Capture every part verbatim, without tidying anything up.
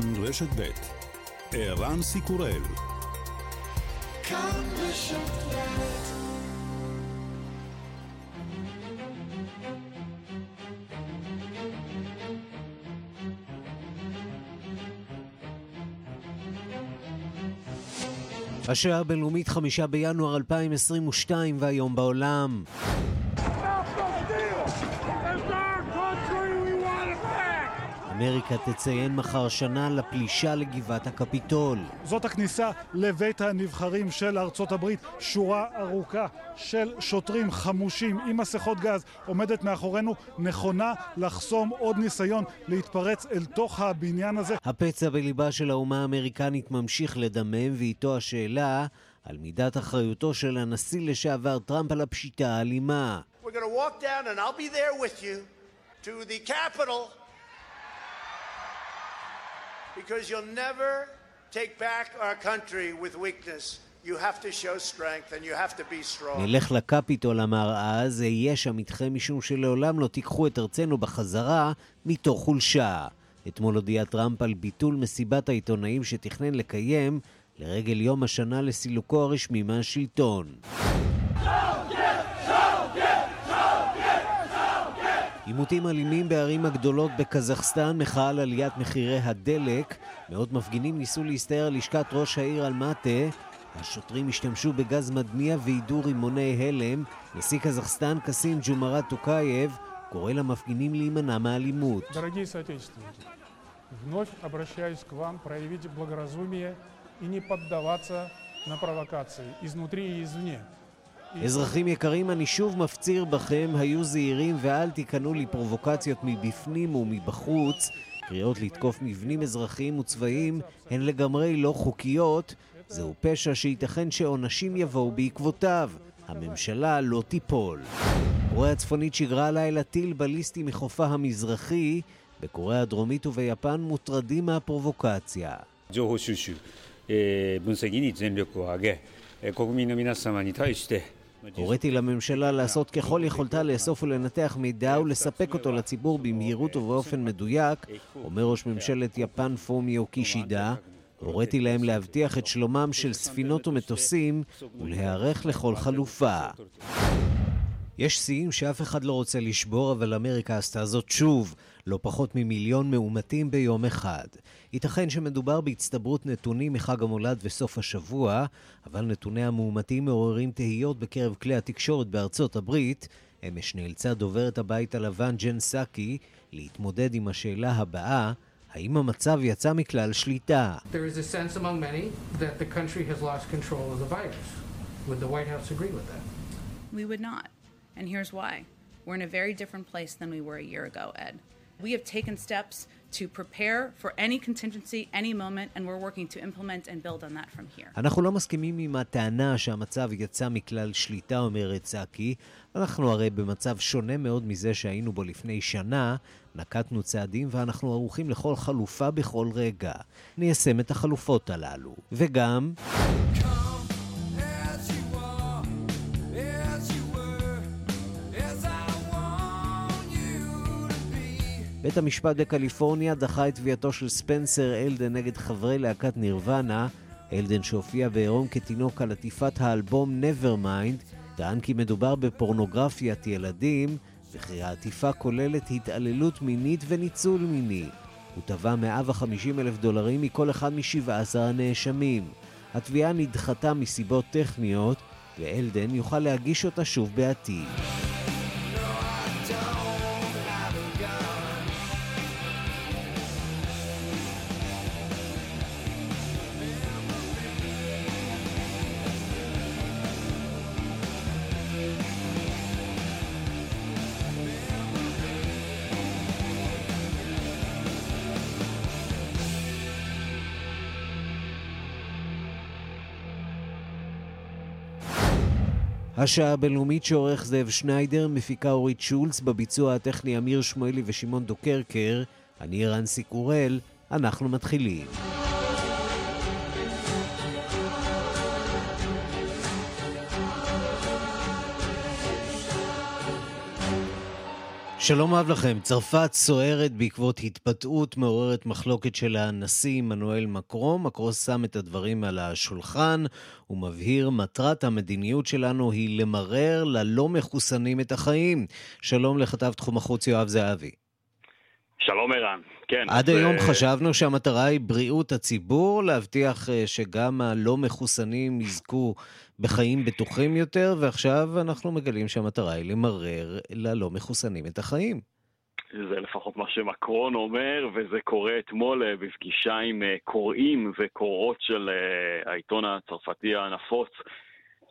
כאן רשת בית ערן סיקורל כאן רשת בית השעה הבינלאומית חמישה בינואר אלפיים עשרים ושתיים והיום בעולם אמריקה תציין מחר שנה לפלישה לגבעת הקפיטול. זאת הכניסה לבית הנבחרים של ארצות הברית. שורה ארוכה של שוטרים חמושים עם מסכות גז עומדת מאחורינו נכונה לחסום עוד ניסיון להתפרץ אל תוך הבניין הזה. הפצע בליבה של האומה האמריקנית ממשיך לדמם ואיתו השאלה על מידת אחריותו של הנשיא לשעבר טראמפ על הפשיטה האלימה. We're going to walk down and I'll be there with you to the Capitol. Because you'll never take back our country with weakness. You have to show strength and you have to be strong. נלך לקפיטול, אמר אז, יהיה שם איתכם משום שלעולם לא תיקחו את ארצנו בחזרה מתוך חולשה. אתמול הודיע טראמפ על ביטול מסיבת העיתונאים שתכנן לקיים לרגל יום השנה לסילוקו הרשמי מהשלטון. עימותים אלימים בערים הגדולות בקזחסטן, מחאה על עליית מחירי הדלק. מאות מפגינים ניסו להסתער על לשכת ראש העיר אלמטה. השוטרים השתמשו בגז מדמיע ועידו רימוני הלם. נשיא קזחסטן, קאסים-ג'ומארט טוקאייב, קורא למפגינים להימנע מאלימות. דרגי соотечественники, вновь обращаюсь к вам проявить благоразумие и не поддаваться на провокации изнутри и извне. אזרחים יקרים, אני שוב מפציר בכם, היו זהירים ואל תיכנו לפרובוקציות מבפנים ומבחוץ. קריאות לתקוף מבנים אזרחיים וצבאיים הן לגמרי לא חוקיות. זהו פשע שייתכן שעונשים יבואו בעקבותיו. הממשלה לא תיפול. קוריאה הצפונית שגרה לילה טיל בליסטי מחופה המזרחי. בקוריאה הדרומית וביפן מוטרדים מהפרובוקציה. 情報収集、えー、分析に全力を挙げ、国民の皆様に対してהוריתי לממשלה לעשות ככל יכולתה לאסוף ולנתח מידע ולספק אותו לציבור במהירות ובאופן מדויק, אומר ראש ממשלת יפן פומיו קישידה. הוריתי להם להבטיח את שלומם של ספינות ומטוסים ולהיערך לכל חלופה. יש שיאים שאף אחד לא רוצה לשבור, אבל אמריקה עשתה זאת שוב. לא פחות ממיליון מאומתים ביום אחד. ייתכן שמדובר בהצטברות נתונים מחג המולד וסוף השבוע, אבל נתוני המאומתים מעוררים תהיות בקרב כלי התקשורת בארצות הברית. אמש נאלצה דוברת הבית הלבן ג'ן פסאקי להתמודד עם השאלה הבאה, האם המצב יצא מכלל שליטה. There is a sense among many that the country has lost control of the virus. Would the White House agree with that? We would not. And here's why. We're in a very different place than we were a year ago, Ed. We have taken steps to prepare for any contingency, any moment, and we're working to implement and build on that from here. אנחנו לא מסכימים עם הטענה שהמצב יצא מכלל שליטה, אומרת סאקי. אנחנו הרי במצב שונה מאוד מזה שהיינו בו לפני שנה. נקטנו צעדים ואנחנו ערוכים לכל חלופה בכל רגע. ניישם את החלופות הללו. וגם... בית המשפט בקליפורניה דחה את תביעתו של ספנסר אלדן נגד חברי להקת נירוונה. אלדן, שהופיע בעירום כתינוק על עטיפת האלבום Nevermind, טען כי מדובר בפורנוגרפיית ילדים, וכי העטיפה כוללת התעללות מינית וניצול מיני. הוא תבע מאה וחמישים אלף דולרים מכל אחד מ-שבעה עשר הנאשמים. התביעה נדחתה מסיבות טכניות, ואלדן יוכל להגיש אותה שוב בעתיד. השעה הבינלאומית שעורך זאב שניידר, מפיקה אורית שולץ, בביצוע הטכני אמיר שמואלי ושמעון דוקרקר. אני אירן סיקורל, אנחנו מתחילים. שלום אהב לכם, צרפת סוערת בעקבות התפתעות מעוררת מחלוקת של הנשיא עמנואל מקרון. מקרון שם את הדברים על השולחן ומבהיר מטרת המדיניות שלנו היא למרר ללא מחוסנים את החיים. שלום לכתב תחום החוץ יואב זהבי. שלום ערן, כן. עד אז... היום חשבנו שהמטרה היא בריאות הציבור, להבטיח שגם הלא מחוסנים יזכו בחיים בטוחים יותר, ועכשיו אנחנו מגלים שהמטרה היא למרר ללא מחוסנים את החיים. זה לפחות מה שמקרון אומר, וזה קורה אתמול בפגישה עם קוראים וקוראות של העיתון הצרפתי הנפוץ,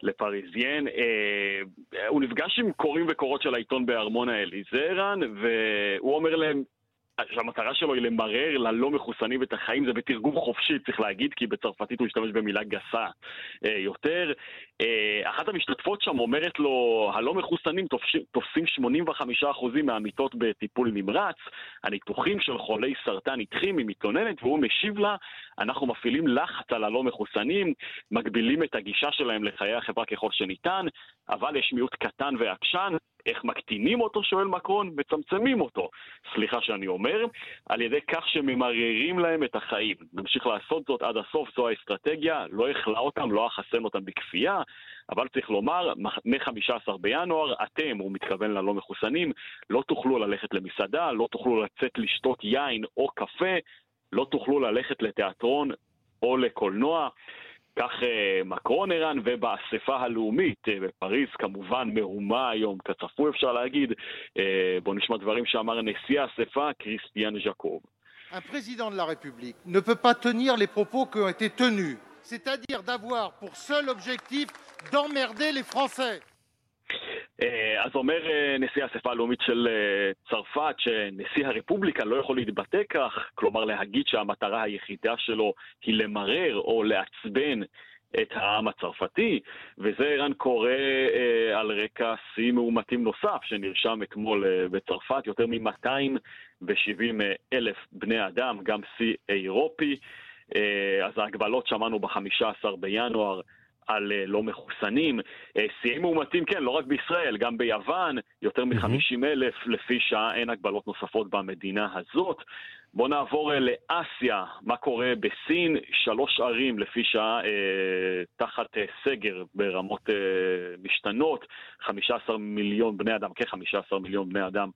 לפריזיין. אה, הוא נפגש עם קוראים וקורות של העיתון בארמון האליזרן, והוא אומר להם שהמטרה שלו היא למרר ללא מחוסנים את החיים. זה בתרגום חופשי, צריך להגיד, כי בצרפתית הוא משתמש במילה גסה אה, יותר. אה, אחת המשתתפות שם אומרת לו, הלא מחוסנים תופסים שמונים וחמישה אחוז מהמיטות בטיפול נמרץ, הניתוחים של חולי סרטן נדחים, היא מתלוננת, והוא משיב לה, אנחנו מפעילים לחץ על הלא מחוסנים, מגבילים את הגישה שלהם לחיי החברה ככל שניתן, אבל יש מיעוט קטן ועקשן, איך מקטינים אותו, שואל מקרון, מצמצמים אותו. סליחה שאני אומר, על ידי כך שממררים להם את החיים. נמשיך לעשות זאת עד הסוף, זו האסטרטגיה, לא יחלה אותם, לא יחסן אותם בכפייה, אבל צריך לומר, מ-חמישה עשר בינואר, אתם, הוא מתכוון ללא מחוסנים, לא תוכלו ללכת למסעדה, לא תוכלו לצאת לשתות יין או קפה, לא תוכלו ללכת לתיאטרון או לקולנוע. כך מקרון ערן, ובאספה הלאומית בפריז כמובן מהומה היום, כצפוי אפשר להגיד. בוא נשמע דברים שאמר נשיא האספה כריסטיאן ז'קוב. Un président de la République ne peut pas tenir les propos qui ont été tenus, c'est-à-dire d'avoir pour seul objectif d'emmerder les Français. אז אומר נשיא האספה הלאומית של צרפת שנשיא הרפובליקה לא יכול להתבטא כך, כלומר להגיד שהמטרה היחידה שלו היא למרר או לעצבן את העם הצרפתי, וזה איראן קורא אה, על רקע שיא מאומתים נוסף שנרשם אתמול אה, בצרפת, יותר מ-מאתיים ושבעים אלף בני אדם, גם שיא אירופי. אה, אז ההגבלות שמענו ב-חמישה עשר בינואר, על לא מחוסנים, שיאים מאומתים, כן, לא רק בישראל, גם ביוון, יותר מ-חמישים אלף לפי שעה, אין הגבלות נוספות במדינה הזאת. בואו נעבור לאסיה, מה קורה בסין, שלוש ערים לפי שעה אה, תחת אה, סגר ברמות אה, משתנות, חמישה עשר מיליון בני אדם, כ-חמישה עשר מיליון בני אדם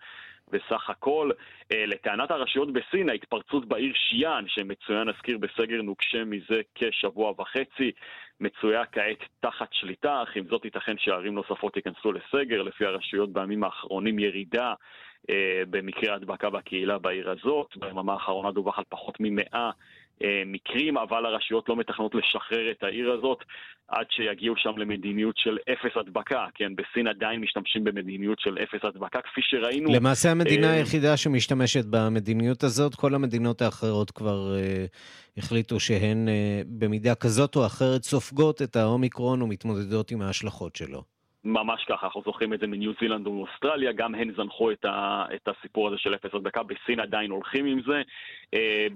בסך הכל. אה, לטענת הרשויות בסין, ההתפרצות בעיר שיאן, שמצוין נזכיר בסגר נוקשה מזה כשבוע וחצי, מצויה כעת תחת שליטה, אך עם זאת ייתכן שערים נוספות ייכנסו לסגר, לפי הרשויות בימים האחרונים ירידה אה, במקרה ההדבקה בקהילה בעיר הזאת, ביממה האחרונה דווח על פחות מ-מאה אה, מקרים, אבל הרשויות לא מתכנות לשחרר את העיר הזאת, עד שיגיעו שם למדיניות של אפס הדבקה, כן, בסין עדיין משתמשים במדיניות של אפס הדבקה, כפי שראינו. למעשה המדינה אה... היחידה שמשתמשת במדיניות הזאת, כל המדינות האחרות כבר אה, החליטו שהן אה, במידה כזאת או אחרת סופגות את האומיקרון ומתמודדות עם ההשלכות שלו. ממש ככה, אנחנו זוכרים את זה מניו זילנד ומאוסטרליה, גם הן זנחו את, ה, את הסיפור הזה של אפס הדבקה, בסין עדיין הולכים עם זה.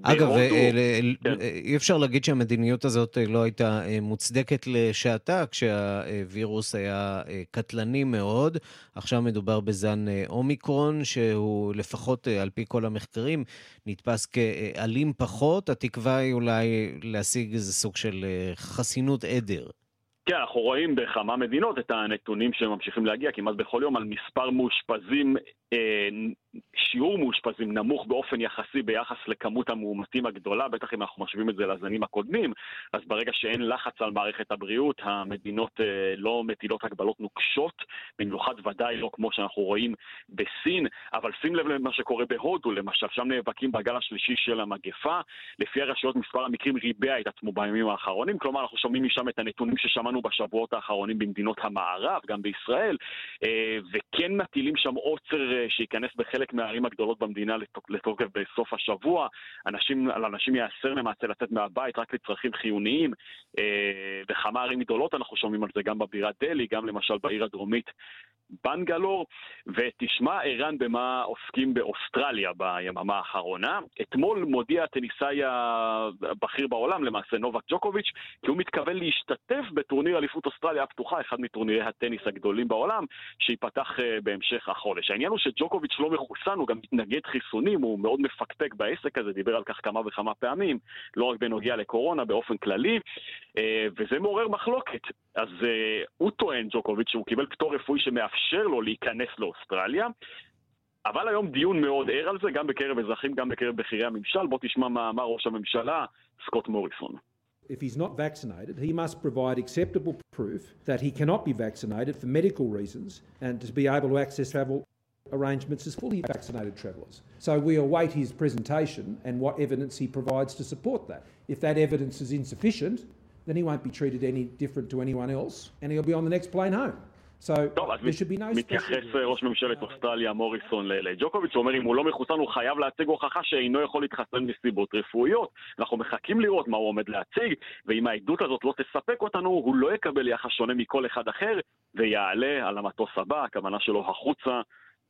אגב, ו... כן. אי אפשר להגיד שהמדיניות הזאת לא הייתה מוצדקת לשעתה, כשהווירוס היה קטלני מאוד, עכשיו מדובר בזן אומיקרון, שהוא לפחות על פי כל המחקרים נתפס כאלים פחות, התקווה היא אולי להשיג איזה סוג של חסינות עדר. כן, אנחנו רואים בכמה מדינות את הנתונים שממשיכים להגיע כמעט בכל יום על מספר מאושפזים, אה, שיעור מאושפזים נמוך באופן יחסי ביחס לכמות המאומתים הגדולה, בטח אם אנחנו משווים את זה לזנים הקודמים, אז ברגע שאין לחץ על מערכת הבריאות, המדינות אה, לא מטילות הגבלות נוקשות, במיוחד ודאי לא כמו שאנחנו רואים בסין, אבל שים לב למה שקורה בהודו, למשל שם נאבקים בגל השלישי של המגפה, לפי הרשויות מספר המקרים ריבע את עצמו בימים האחרונים, כלומר אנחנו שומעים משם את הנתונים ששמענו בשבועות האחרונים במדינות המערב, גם בישראל, וכן מטילים שם עוצר שיכנס בחלק מהערים הגדולות במדינה לתוקף בסוף השבוע. אנשים, אנשים יאסר למעשה לצאת מהבית רק לצרכים חיוניים. בכמה ערים גדולות אנחנו שומעים על זה, גם בבירת דלי, גם למשל בעיר הדרומית בנגלור. ותשמע אירן במה עוסקים באוסטרליה ביממה האחרונה. אתמול מודיע הטניסאי הבכיר בעולם, למעשה נובק ג'וקוביץ', כי הוא מתכוון להשתתף בטורניר אליפות אוסטרליה הפתוחה, אחד מטורנירי הטניס הגדולים בעולם, שיפתח בהמשך החודש. העניין הוא שג'וקוביץ' לא מחוסן, הוא גם מתנגד חיסונים, הוא מאוד מפקפק בעסק הזה, דיבר על כך כמה וכמה פעמים, לא רק בנוגע לקורונה, באופן כללי, וזה מעורר מחלוקת. אז הוא טוען, ג'וקוביץ', שהוא קיבל פטור רפואי שמאפשר לו להיכנס לאוסטרליה, אבל היום דיון מאוד ער על זה, גם בקרב אזרחים, גם בקרב בכירי הממשל. בוא תשמע מה אמר ראש הממשלה, סקוט מוריסון. If he's not vaccinated, he must provide acceptable proof that he cannot be vaccinated for medical reasons and to be able to access travel arrangements as fully vaccinated travellers. So we await his presentation and what evidence he provides to support that. If that evidence is insufficient, then he won't be treated any different to anyone else and he'll be on the next plane home. טוב, אז מתייחס ראש ממשלת אוסטרליה מוריסון לג'וקוביץ', הוא אומר אם הוא לא מחוסן הוא חייב להציג הוכחה שאינו יכול להתחסן מסיבות רפואיות. אנחנו מחכים לראות מה הוא עומד להציג, ואם העדות הזאת לא תספק אותנו הוא לא יקבל יחס שונה מכל אחד אחר ויעלה על המטוס הבא, הכוונה שלו החוצה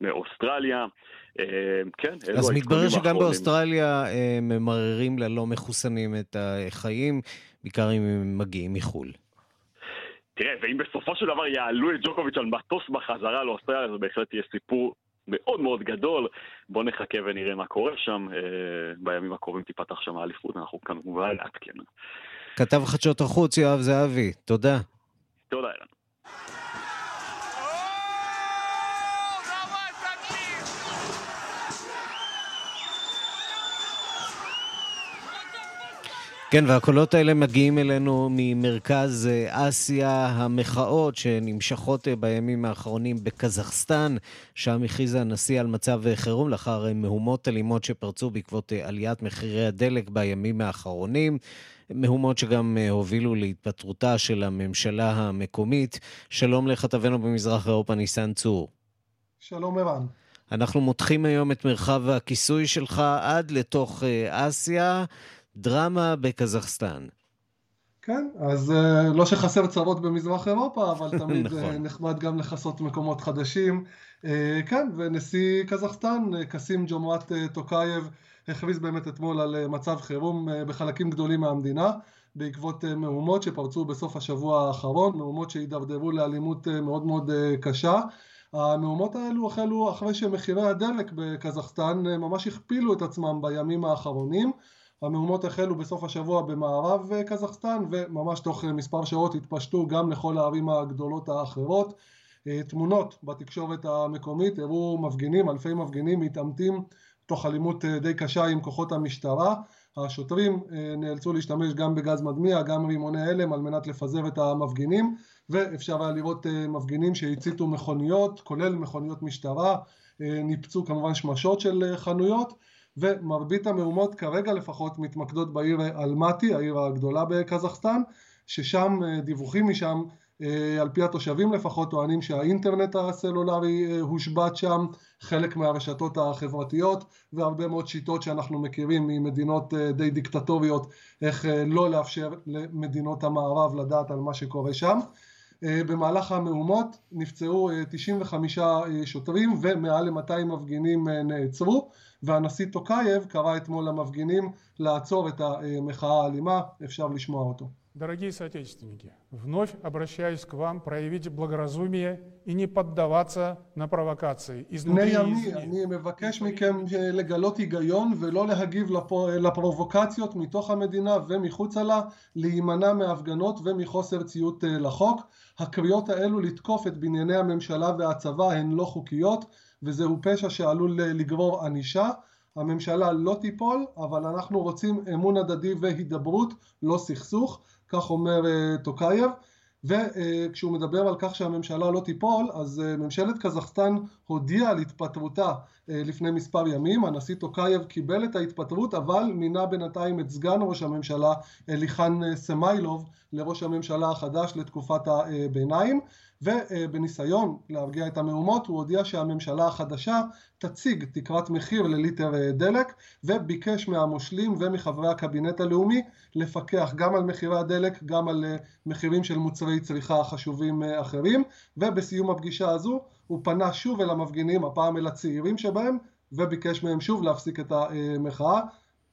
מאוסטרליה. אז מתברר שגם באוסטרליה ממררים ללא מחוסנים את החיים, בעיקר אם הם מגיעים מחול. תראה, ואם בסופו של דבר יעלו את ג'וקוביץ' על מטוס בחזרה לאוסטרליה, זה בהחלט יהיה סיפור מאוד מאוד גדול. בוא נחכה ונראה מה קורה שם. בימים הקרובים תיפתח שם האליפות, אנחנו כמובן נעדכן. כתב חדשות החוץ, יואב זהבי. תודה. תודה, אילן. כן, והקולות האלה מגיעים אלינו ממרכז אסיה, המחאות שנמשכות בימים האחרונים בקזחסטן, שם הכריזה הנשיא על מצב חירום לאחר מהומות אלימות שפרצו בעקבות עליית מחירי הדלק בימים האחרונים, מהומות שגם הובילו להתפטרותה של הממשלה המקומית. שלום לכתבנו במזרח אירופה ניסן צור. שלום ערן. אנחנו מותחים היום את מרחב הכיסוי שלך עד לתוך אסיה, דרמה בקזחסטן. כן, אז לא שחסר צרות במזרח אירופה, אבל תמיד נכון. נחמד גם לחסות מקומות חדשים. כן, ונשיא קזחסטן, קאסים-ג'ומארט טוקייב, הכריז באמת אתמול על מצב חירום בחלקים גדולים מהמדינה, בעקבות מהומות שפרצו בסוף השבוע האחרון, מהומות שהידרדרו לאלימות מאוד מאוד קשה. המהומות האלו החלו אחרי שמחירי הדלק בקזחסטן ממש הכפילו את עצמם בימים האחרונים, המהומות החלו בסוף השבוע במערב קזחסטן, וממש תוך מספר שעות התפשטו גם לכל הערים הגדולות האחרות. תמונות בתקשורת המקומית, הראו מפגינים, אלפי מפגינים מתעמתים תוך אלימות די קשה עם כוחות המשטרה. השוטרים נאלצו להשתמש גם בגז מדמיע, גם רימוני הלם על מנת לפזר את המפגינים, ואפשר היה לראות מפגינים שהציתו מכוניות, כולל מכוניות משטרה, ניפצו כמובן שמשות של חנויות, ומרבית המהומות כרגע לפחות מתמקדות בעיר אלמטי, העיר הגדולה בקזחסטן, ששם דיווחים משם, על פי התושבים לפחות, טוענים שהאינטרנט הסלולרי הושבת שם, חלק מהרשתות החברתיות, והרבה מאוד שיטות שאנחנו מכירים ממדינות די דיקטטוריות, איך לא לאפשר למדינות המערב לדעת על מה שקורה שם. במהלך המהומות נפצעו תשעים וחמישה שוטרים ומעל ל-מאתיים מפגינים נעצרו, והנשיא טוקייב קרא אתמול למפגינים לעצור את המחאה האלימה, אפשר לשמוע אותו. Дорогие соотечественники, вновь обращаюсь к вам проявить благоразумие и не поддаваться на провокации. Изнутри אני מבקש מכם לגלות היגיון ולא להגיב לפרובוקציות מתוך המדינה ומחוצה לה, להימנע מהפגנות ומחוסר ציות לחוק. הקריאות האלו לתקוף את בנייני הממשלה והצבא הן לא חוקיות, וזהו פשע שעלול לגרור ענישה. הממשלה לא תיפול, אבל אנחנו רוצים אמון הדדי והידברות, לא סכסוך, כך אומר טוקייב. וכשהוא מדבר על כך שהממשלה לא תיפול, אז ממשלת קזחסטן הודיעה על התפטרותה לפני מספר ימים. הנשיא טוקייב קיבל את ההתפטרות, אבל מינה בינתיים את סגן ראש הממשלה אליחן סמיילוב לראש הממשלה החדש לתקופת הביניים, ובניסיון להרגיע את המהומות הוא הודיע שהממשלה החדשה תציג תקרת מחיר לליטר דלק, וביקש מהמושלים ומחברי הקבינט הלאומי לפקח גם על מחירי הדלק, גם על מחירים של מוצרי צריכה חשובים אחרים. ובסיום הפגישה הזו הוא פנה שוב אל המפגינים, הפעם אל הצעירים שבהם, וביקש מהם שוב להפסיק את המחאה.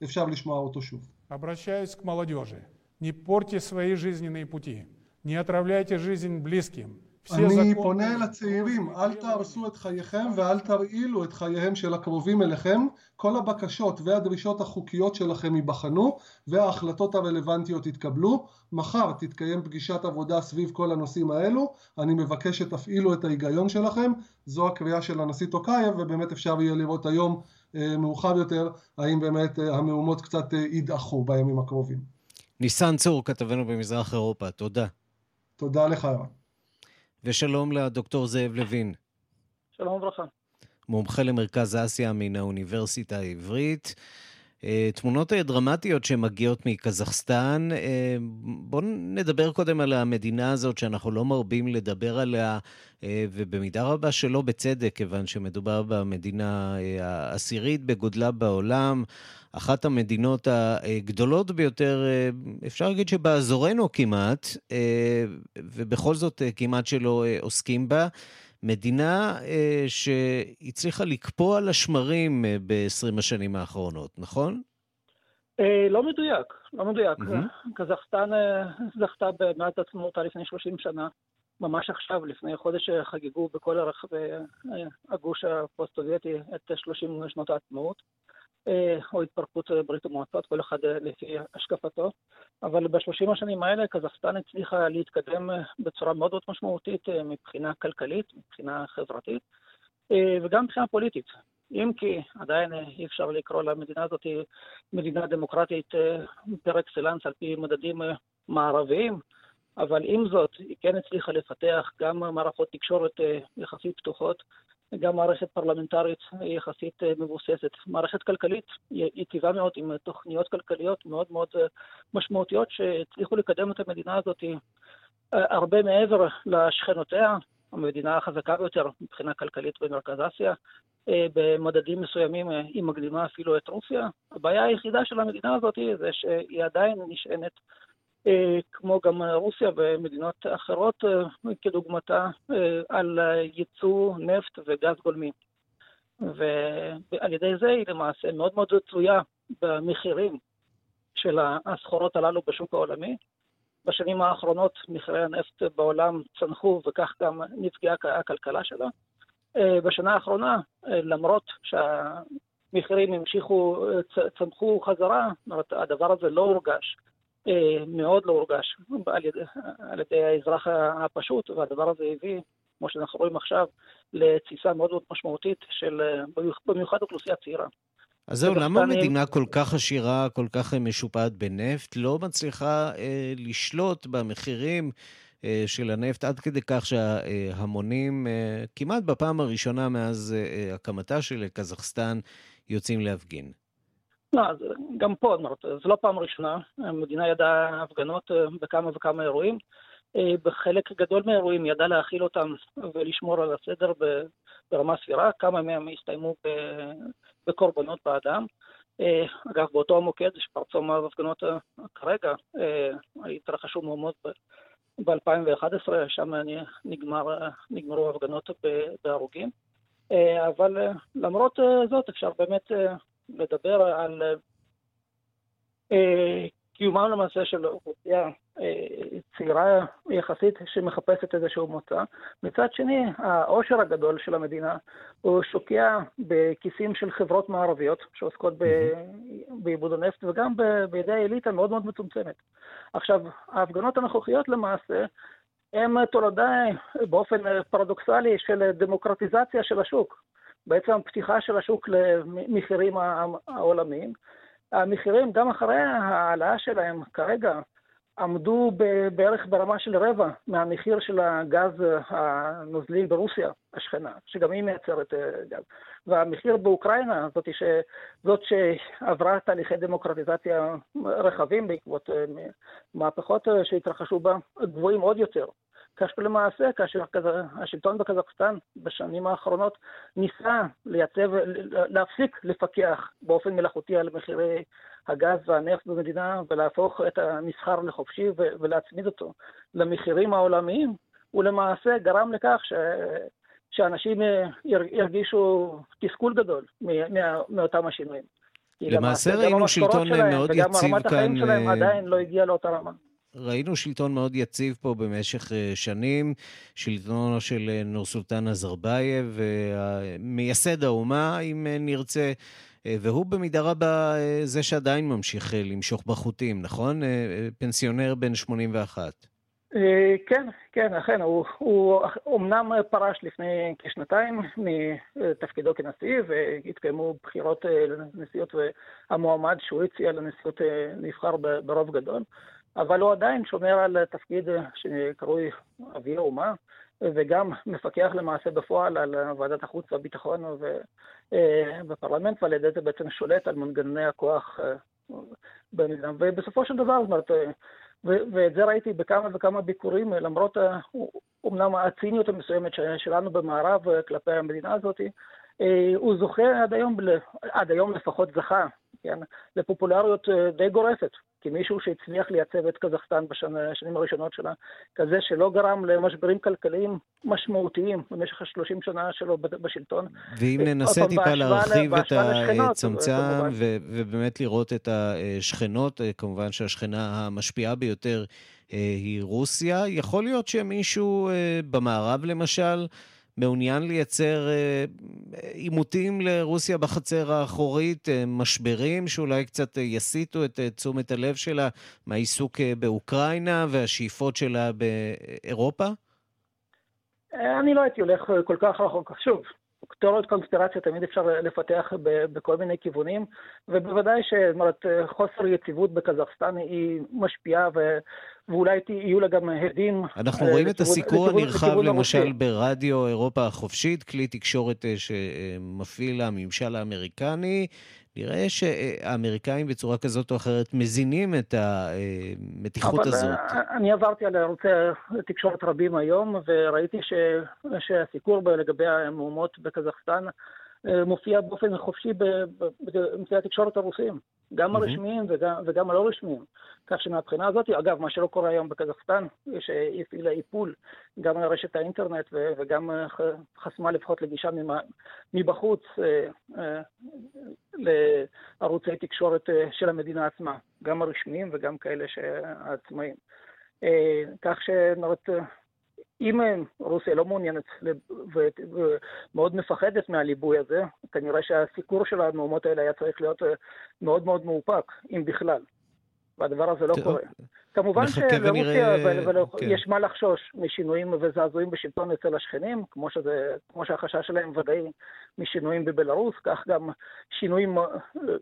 אפשר לשמוע אותו שוב. Обращаюсь к молодежи. Не порти свои жизненные пути. Не отравляйте жизнь близким. אני פונה לצעירים, אל תהרסו את חייכם ואל תרעילו את חייהם של הקרובים אליכם. כל הבקשות והדרישות החוקיות שלכם ייבחנו וההחלטות הרלוונטיות יתקבלו. מחר תתקיים פגישת עבודה סביב כל הנושאים האלו. אני מבקש שתפעילו את ההיגיון שלכם. זו הקריאה של הנשיא טוקייב, ובאמת אפשר יהיה לראות היום מאוחר יותר האם באמת המהומות קצת ידעכו בימים הקרובים. ניסן צור, כתבנו במזרח אירופה, תודה. תודה לך. ושלום לדוקטור זאב לוין. שלום וברכה. מומחה למרכז אסיה מן האוניברסיטה העברית. תמונות דרמטיות שמגיעות מקזחסטן. בואו נדבר קודם על המדינה הזאת שאנחנו לא מרבים לדבר עליה, ובמידה רבה שלא בצדק, כיוון שמדובר במדינה העשירית בגודלה בעולם, אחת המדינות הגדולות ביותר, אפשר להגיד שבאזורנו כמעט, ובכל זאת כמעט שלא עוסקים בה, מדינה שהצליחה לקפוא על השמרים ב-עשרים השנים האחרונות, נכון? לא מדויק, לא מדויק. קזחסטן זכתה במעט עצמאותה לפני שלושים שנה, ממש עכשיו, לפני חודש חגגו בכל הרחבי הגוש הפוסט-סובייטי את שלושים שנות העצמאות, או התפרקות ברית המועצות, כל אחד לפי השקפתו. אבל בשלושים השנים האלה קזחסטן הצליחה להתקדם בצורה מאוד מאוד משמעותית מבחינה כלכלית, מבחינה חברתית, וגם מבחינה פוליטית. אם כי עדיין אי אפשר לקרוא למדינה הזאת מדינה דמוקרטית פר אקסלנס על פי מדדים מערביים, אבל עם זאת היא כן הצליחה לפתח גם מערכות תקשורת יחסית פתוחות, גם מערכת פרלמנטרית יחסית מבוססת. מערכת כלכלית היא טבעה מאוד, עם תוכניות כלכליות מאוד מאוד משמעותיות שהצליחו לקדם את המדינה הזאת הרבה מעבר לשכנותיה, המדינה החזקה ביותר מבחינה כלכלית במרכז אסיה. במדדים מסוימים היא מקדימה אפילו את רוסיה. הבעיה היחידה של המדינה הזאת זה שהיא עדיין נשענת, כמו גם רוסיה ומדינות אחרות כדוגמתה, על ייצוא נפט וגז גולמי, ועל ידי זה היא למעשה מאוד מאוד תלויה במחירים של הסחורות הללו בשוק העולמי. בשנים האחרונות מחירי הנפט בעולם צנחו, וכך גם נפגעה הכלכלה שלה. בשנה האחרונה, למרות שהמחירים המשיכו, צנחו חזרה, הדבר הזה לא הורגש, מאוד לא הורגש על ידי, על ידי האזרח הפשוט, והדבר הזה הביא, כמו שאנחנו רואים עכשיו, לתסיסה מאוד מאוד משמעותית של במיוחד אוכלוסייה צעירה. אז זהו, למה מדינה כל כך עשירה, כל כך משופעת בנפט, לא מצליחה אה, לשלוט במחירים אה, של הנפט, עד כדי כך שההמונים, אה, כמעט בפעם הראשונה מאז אה, הקמתה של קזחסטן, יוצאים להפגין? לא, גם פה, זו לא פעם ראשונה. המדינה ידעה הפגנות בכמה וכמה אירועים. בחלק גדול מהאירועים ידעה להכיל אותם ולשמור על הסדר ברמה סבירה. כמה מהם הסתיימו בקורבנות באדם. אגב, באותו המוקד שפרצו מההפגנות כרגע, התרחשו מהומות ב-אלפיים ואחת עשרה, שם נגמרו ההפגנות בהרוגים. אבל למרות זאת, אפשר באמת לדבר על אה, קיומם למעשה של אוכלוסייה אה, צעירה יחסית שמחפשת איזשהו מוצא. מצד שני, העושר הגדול של המדינה הוא שוקע בכיסים של חברות מערביות שעוסקות בעיבוד הנפט, וגם ב, בידי האליטה מאוד מאוד מצומצמת. עכשיו, ההפגנות הנוכחיות למעשה הם תולדה באופן פרדוקסלי של דמוקרטיזציה של השוק. בעצם הפתיחה של השוק למחירים העולמיים. המחירים גם אחרי העלאה שלהם כרגע עמדו בערך ברמה של רבע מהמחיר של הגז הנוזלי ברוסיה השכנה, שגם היא מייצרת גז. והמחיר באוקראינה, זאת, ש... זאת שעברה תהליכי דמוקרטיזציה רחבים בעקבות מהפכות שהתרחשו בה, גבוהים עוד יותר. כך למעשה, כאשר השלטון בקזחסטן בשנים האחרונות ניסה לייצב, להפסיק לפקח באופן מלאכותי על מחירי הגז והנפט במדינה, ולהפוך את המסחר לחופשי ולהצמיד אותו למחירים העולמיים, ולמעשה גרם לכך ש... שאנשים ירגישו תסכול גדול מאותם השינויים. למעשה ראינו שלטון מאוד יציב כאן. וגם רמת החיים שלהם עדיין לא הגיעה לאותה רמה. ראינו שלטון מאוד יציב פה במשך שנים, שלטונו של נורסולטן אזרבייב, מייסד האומה, אם נרצה, והוא במידה רבה זה שעדיין ממשיך למשוך בחוטים, נכון? פנסיונר בן שמונים ואחת. כן, כן, אכן, הוא, הוא אומנם פרש לפני כשנתיים מתפקידו כנשיא, והתקיימו בחירות לנשיאות, והמועמד שהוא הציע לנשיאות נבחר ברוב גדול, אבל הוא עדיין שומר על תפקיד שקרוי אבי האומה, וגם מפקח למעשה בפועל על ועדת החוץ והביטחון ובפרלמנט, ועל ידי זה בעצם שולט על מנגנוני הכוח במדינה, ובסופו של דבר, זאת אומרת, ואת זה ראיתי בכמה וכמה ביקורים, למרות אומנם הציניות המסוימת שלנו במערב כלפי המדינה הזאת, הוא זוכה עד היום, עד היום לפחות זכה, כן, לפופולריות די גורפת, כמישהו שהצליח לייצב את קזחסטן בשנים הראשונות שלה, כזה שלא גרם למשברים כלכליים משמעותיים במשך השלושים שנה שלו בשלטון. ואם ננסה טיפה להרחיב את הצמצם ובאמת לראות את השכנות, כמובן שהשכנה המשפיעה ביותר היא רוסיה, יכול להיות שמישהו במערב למשל, מעוניין לייצר עימותים לרוסיה בחצר האחורית, משברים שאולי קצת יסיטו את תשומת הלב שלה מהעיסוק באוקראינה והשאיפות שלה באירופה? אני לא הייתי הולך כל כך רחוק. שוב, תיאוריות קונספירציה תמיד אפשר לפתח בכל מיני כיוונים, ובוודאי שחוסר יציבות בקזחסטן היא משפיעה ו... ואולי יהיו לה גם הדים. אנחנו רואים את הסיקור הנרחב למשל ברדיו אירופה החופשית, כלי תקשורת שמפעיל הממשל האמריקני, נראה שהאמריקאים בצורה כזאת או אחרת מזינים את המתיחות הזאת. אני עברתי על ערוצי תקשורת רבים היום, וראיתי שהסיקור לגבי המהומות בקזחסטן מופיע באופן חופשי באמצעי התקשורת הרוסיים, גם הרשמיים וגם, וגם הלא רשמיים. כך שמהבחינה הזאת, אגב, מה שלא קורה היום בקזחסטן, שהפעילה איפול גם על רשת האינטרנט וגם חסמה לפחות לגישה מבחוץ לערוצי תקשורת של המדינה עצמה, גם הרשמיים וגם כאלה העצמאיים. כך שנורת... אם רוסיה לא מעוניינת ומאוד מפחדת מהליבוי הזה, כנראה שהסיקור של המהומות האלה היה צריך להיות מאוד מאוד מאופק, אם בכלל. והדבר הזה לא קורה. כמובן שלרוסיה יש מה לחשוש משינויים וזעזועים בשלטון אצל השכנים, כמו שהחשש שלהם ודאי משינויים בבלרוס, כך גם שינויים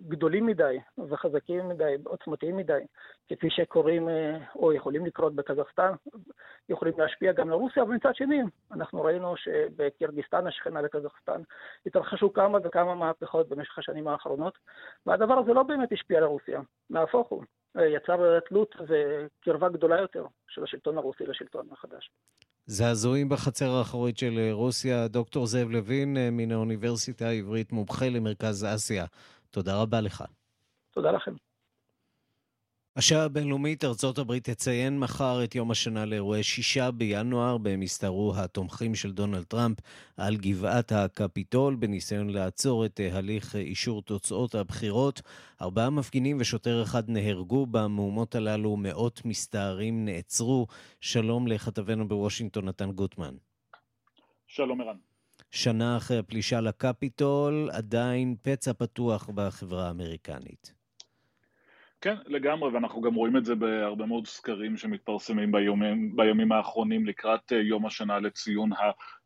גדולים מדי וחזקים מדי, עוצמתיים מדי, כפי שקוראים או יכולים לקרות בקזחסטן, יכולים להשפיע גם לרוסיה, אבל מצד שני, אנחנו ראינו שבקירגיסטן השכנה לקזחסטן התרחשו כמה וכמה מהפכות במשך השנים האחרונות, והדבר הזה לא באמת השפיע לרוסיה, נהפוך הוא. יצר תלות וקרבה גדולה יותר של השלטון הרוסי לשלטון החדש. זעזועים בחצר האחורית של רוסיה. דוקטור זאב לוין מן האוניברסיטה העברית, מומחה למרכז אסיה. תודה רבה לך. תודה לכם. השעה הבינלאומית, ארצות הברית תציין מחר את יום השנה לאירועי שישה בינואר, בהם הסתערו התומכים של דונלד טראמפ על גבעת הקפיטול, בניסיון לעצור את הליך אישור תוצאות הבחירות. ארבעה מפגינים ושוטר אחד נהרגו במהומות הללו, מאות מסתערים נעצרו. שלום לכתבנו בוושינגטון, נתן גוטמן. שלום ערן. שנה אחרי הפלישה לקפיטול, עדיין פצע פתוח בחברה האמריקנית. כן, לגמרי, ואנחנו גם רואים את זה בהרבה מאוד סקרים שמתפרסמים ביומים, בימים האחרונים לקראת יום השנה לציון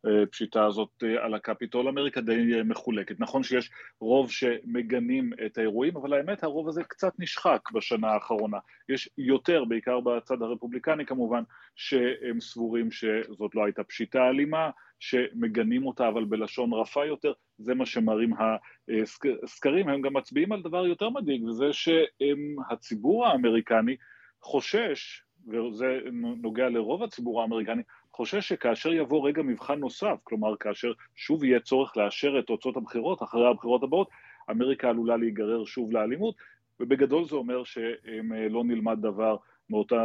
הפשיטה הזאת על הקפיטול. אמריקה די מחולקת. נכון שיש רוב שמגנים את האירועים, אבל האמת הרוב הזה קצת נשחק בשנה האחרונה. יש יותר, בעיקר בצד הרפובליקני כמובן, שהם סבורים שזאת לא הייתה פשיטה אלימה, שמגנים אותה אבל בלשון רפה יותר, זה מה שמראים הסקרים. הם גם מצביעים על דבר יותר מדאיג, וזה שהציבור האמריקני חושש, וזה נוגע לרוב הציבור האמריקני, חושש שכאשר יבוא רגע מבחן נוסף, כלומר כאשר שוב יהיה צורך לאשר את תוצאות הבחירות, אחרי הבחירות הבאות, אמריקה עלולה להיגרר שוב לאלימות, ובגדול זה אומר שלא נלמד דבר מאותה,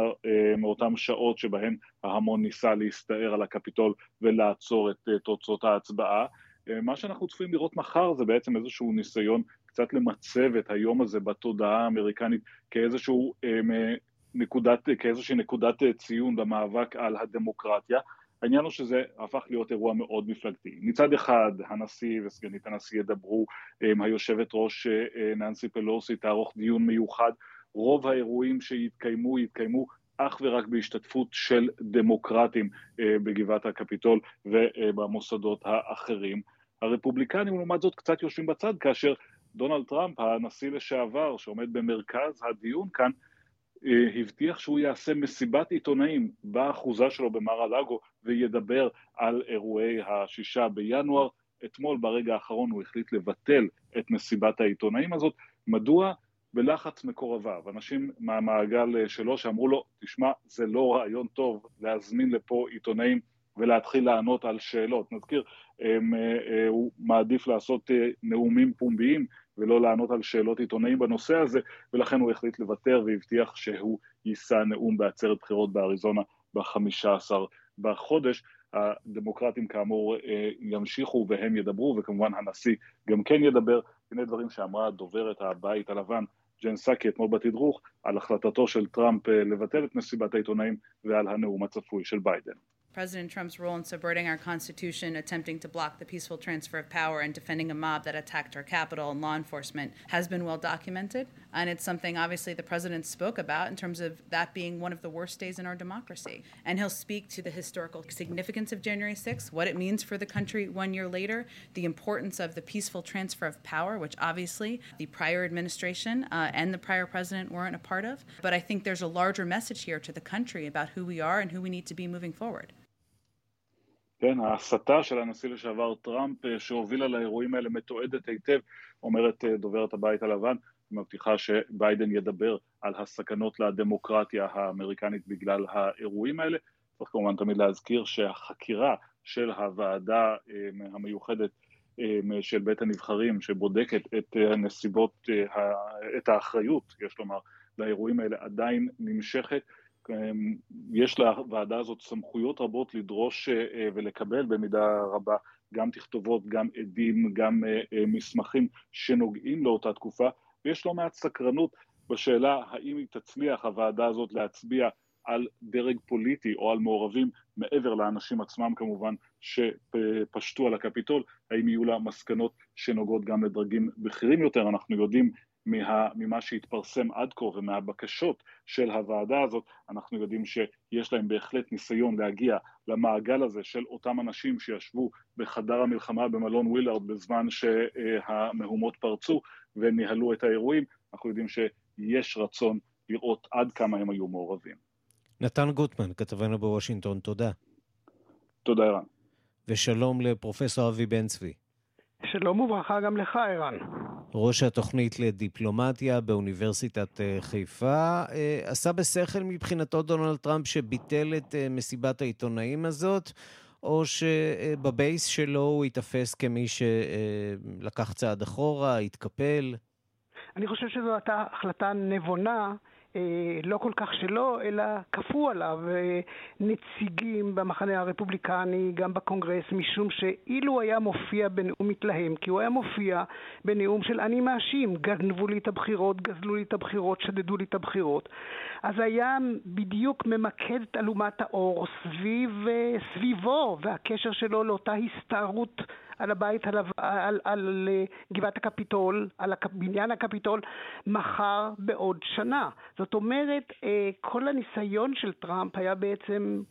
מאותם שעות שבהן ההמון ניסה להסתער על הקפיטול ולעצור את תוצאות ההצבעה. מה שאנחנו צפויים לראות מחר זה בעצם איזשהו ניסיון קצת למצב את היום הזה בתודעה האמריקנית כאיזשהו נקודת, כאיזושהי נקודת ציון במאבק על הדמוקרטיה. העניין הוא שזה הפך להיות אירוע מאוד מפלגתי. מצד אחד, הנשיא וסגנית הנשיא ידברו, היושבת ראש ננסי פלוסי תערוך דיון מיוחד, רוב האירועים שיתקיימו, יתקיימו אך ורק בהשתתפות של דמוקרטים בגבעת הקפיטול ובמוסדות האחרים. הרפובליקנים, לעומת זאת, קצת יושבים בצד, כאשר דונלד טראמפ, הנשיא לשעבר, שעומד במרכז הדיון כאן, הבטיח שהוא יעשה מסיבת עיתונאים באחוזה שלו במר-א-לגו וידבר על אירועי השישה בינואר. אתמול ברגע האחרון הוא החליט לבטל את מסיבת העיתונאים הזאת. מדוע? בלחץ מקורביו. אנשים מהמעגל שלו שאמרו לו, תשמע, זה לא רעיון טוב להזמין לפה עיתונאים ולהתחיל לענות על שאלות. נזכיר, הוא מעדיף לעשות נאומים פומביים ולא לענות על שאלות עיתונאים בנושא הזה, ולכן הוא החליט לוותר והבטיח שהוא יישא נאום בעצרת בחירות באריזונה ב-חמישה עשר בחודש. הדמוקרטים כאמור ימשיכו והם ידברו, וכמובן הנשיא גם כן ידבר. הנה דברים שאמרה דוברת הבית הלבן, ג'ן פסאקי, אתמול בתדרוך, על החלטתו של טראמפ לבטל את מסיבת העיתונאים ועל הנאום הצפוי של ביידן. President Trump's role in subverting our Constitution, attempting to block the peaceful transfer of power, and defending a mob that attacked our Capitol and law enforcement has been well documented. And it's something, obviously, the president spoke about in terms of that being one of the worst days in our democracy. And he'll speak to the historical significance of January sixth, what it means for the country one year later, the importance of the peaceful transfer of power, which obviously the prior administration uh, and the prior president weren't a part of. But I think there's a larger message here to the country about who we are and who we need to be moving forward. כן, ההסתה של הנשיא לשעבר טראמפ שהובילה לאירועים האלה מתועדת היטב, אומרת דוברת הבית הלבן, מבטיחה שביידן ידבר על הסכנות לדמוקרטיה האמריקנית בגלל האירועים האלה. צריך כמובן תמיד להזכיר שהחקירה של הוועדה המיוחדת של בית הנבחרים שבודקת את הנסיבות, את האחריות, יש לומר, לאירועים האלה עדיין נמשכת. יש לוועדה הזאת סמכויות רבות לדרוש ולקבל במידה רבה גם תכתובות, גם עדים, גם מסמכים שנוגעים לאותה תקופה, ויש לא מעט סקרנות בשאלה האם היא תצליח הוועדה הזאת להצביע על דרג פוליטי או על מעורבים מעבר לאנשים עצמם כמובן שפשטו על הקפיטול, האם יהיו לה מסקנות שנוגעות גם לדרגים בכירים יותר. אנחנו יודעים מה, ממה שהתפרסם עד כה ומהבקשות של הוועדה הזאת, אנחנו יודעים שיש להם בהחלט ניסיון להגיע למעגל הזה של אותם אנשים שישבו בחדר המלחמה במלון ווילארד בזמן שהמהומות פרצו וניהלו את האירועים. אנחנו יודעים שיש רצון לראות עד כמה הם היו מעורבים. נתן גוטמן, כתבנו בוושינגטון, תודה. תודה, אירן. ושלום לפרופסור אבי בן-צבי. שלום וברכה גם לך, אירן. ראש התוכנית לדיפלומטיה באוניברסיטת חיפה. עשה בשכל מבחינתו דונלד טראמפ שביטל את מסיבת העיתונאים הזאת, או שבבייס שלו הוא התאפס כמי שלקח צעד אחורה, התקפל? אני חושב שזו הייתה החלטה נבונה, לא כל כך שלו, אלא כפו עליו נציגים במחנה הרפובליקני, גם בקונגרס, משום שאילו היה מופיע בנאום מתלהם, כי הוא היה מופיע בנאום של אני מאשים, גנבו לי את הבחירות, גזלו לי את הבחירות, שדדו לי את הבחירות, אז היה בדיוק ממקד את אלומת האור סביב, סביבו, והקשר שלו לאותה הסתערות על הבית, על, על, על גבעת הקפיטול, על בניין הקפיטול, מחר בעוד שנה. זאת אומרת, כל הניסיון של טראמפ היה בעצם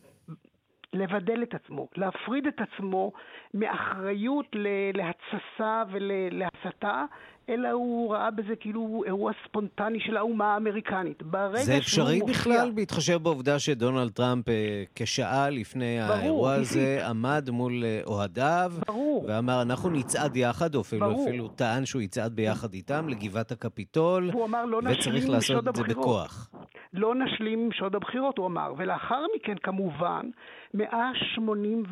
לבדל את עצמו, להפריד את עצמו מאחריות להצסה ולהסתה, אלא הוא ראה בזה כאילו אירוע ספונטני של האומה האמריקנית. זה אפשרי בכלל, בהתחשב בעובדה שדונלד טראמפ כשעה לפני האירוע הזה עמד מול אוהדיו ואמר אנחנו נצעד יחד, או אפילו טען שהוא יצעד ביחד איתם לגבעת הקפיטול, וצריך לעשות את זה בכוח. לא נשלים שוד הבחירות, הוא אמר, ולאחר מכן כמובן מאה שמונים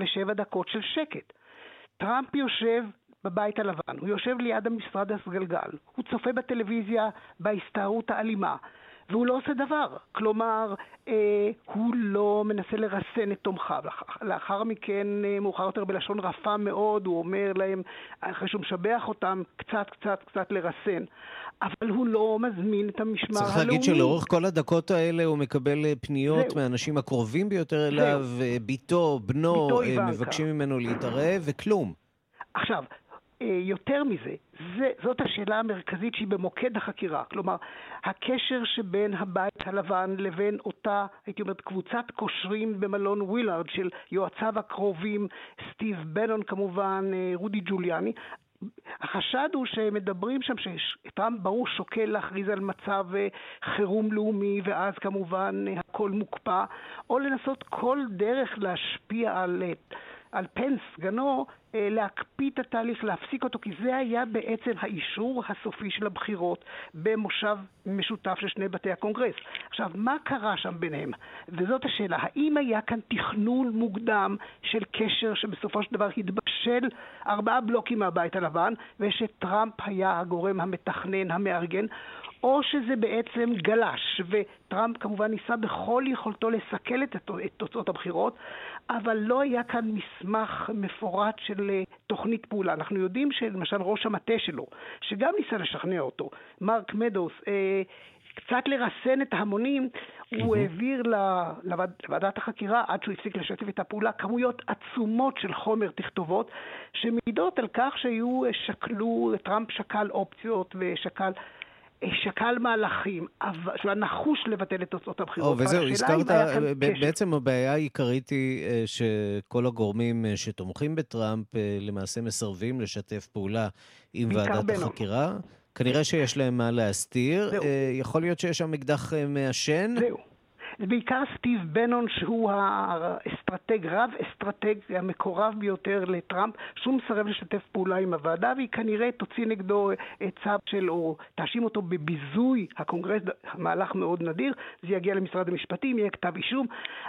ושבע דקות של שקט. טראמפ יושב בבית הלבן, הוא יושב ליד המשרד הסגלגל, הוא צופה בטלוויזיה בהסתערות האלימה, והוא לא עושה דבר, כלומר, אה, הוא לא מנסה לרסן את תומכיו. לאחר מכן, אה, מאוחר יותר בלשון רפה מאוד, הוא אומר להם, אחרי שהוא משבח אותם, קצת, קצת, קצת לרסן, אבל הוא לא מזמין את המשמר הלאומי. צריך להגיד שלאורך כל הדקות האלה הוא מקבל פניות זהו. מאנשים הקרובים ביותר אליו, זהו. ביתו, בנו, ביתו אה, מבקשים ממנו להתערב, וכלום. עכשיו, יותר מזה, זה, זאת השאלה המרכזית שהיא במוקד החקירה, כלומר, הקשר שבין הבית הלבן לבין אותה, הייתי אומרת, קבוצת קושרים במלון ווילארד של יועציו הקרובים, סטיב בנון כמובן, רודי ג'וליאני, החשד הוא שמדברים שם שטראמפ ברור שוקל להכריז על מצב חירום לאומי ואז כמובן הכל מוקפא, או לנסות כל דרך להשפיע על על פנס, גנו, להקפיא את התהליך, להפסיק אותו, כי זה היה בעצם האישור הסופי של הבחירות במושב משותף של שני בתי הקונגרס. עכשיו, מה קרה שם ביניהם? וזאת השאלה, האם היה כאן תכנון מוקדם של קשר שבסופו של דבר התבשל ארבעה בלוקים מהבית הלבן, ושטראמפ היה הגורם המתכנן, המארגן, או שזה בעצם גלש, וטראמפ כמובן ניסה בכל יכולתו לסכל את תוצאות הבחירות, אבל לא היה כאן מסמך מפורט של תוכנית פעולה. אנחנו יודעים שלמשל ראש המטה שלו, שגם ניסה לשכנע אותו, מרק מדוס, אה, קצת לרסן את ההמונים, הוא העביר לוועדת החקירה, עד שהוא הפסיק לשתף את הפעולה, כמויות עצומות של חומר תכתובות, שמעידות על כך שהיו שקלו, טראמפ שקל אופציות ושקל... שקל מהלכים, אבל נחוש לבטל את תוצאות הבחירות. Oh, וזהו, הזכרת, בעצם הבעיה העיקרית היא שכל הגורמים שתומכים בטראמפ למעשה מסרבים לשתף פעולה עם ועדת החקירה. כנראה שיש להם מה להסתיר. זהו. יכול להיות שיש שם אקדח מעשן. זהו. בעיקר סטיב בנון, שהוא האסטרטג, רב אסטרטג המקורב ביותר לטראמפ, שום סרב לשתף פעולה עם הוועדה, והיא כנראה תוציא נגדו צו של, או תאשים אותו בביזוי הקונגרס, מהלך מאוד נדיר, זה יגיע למשרד המשפטים, יהיה כתב אישום,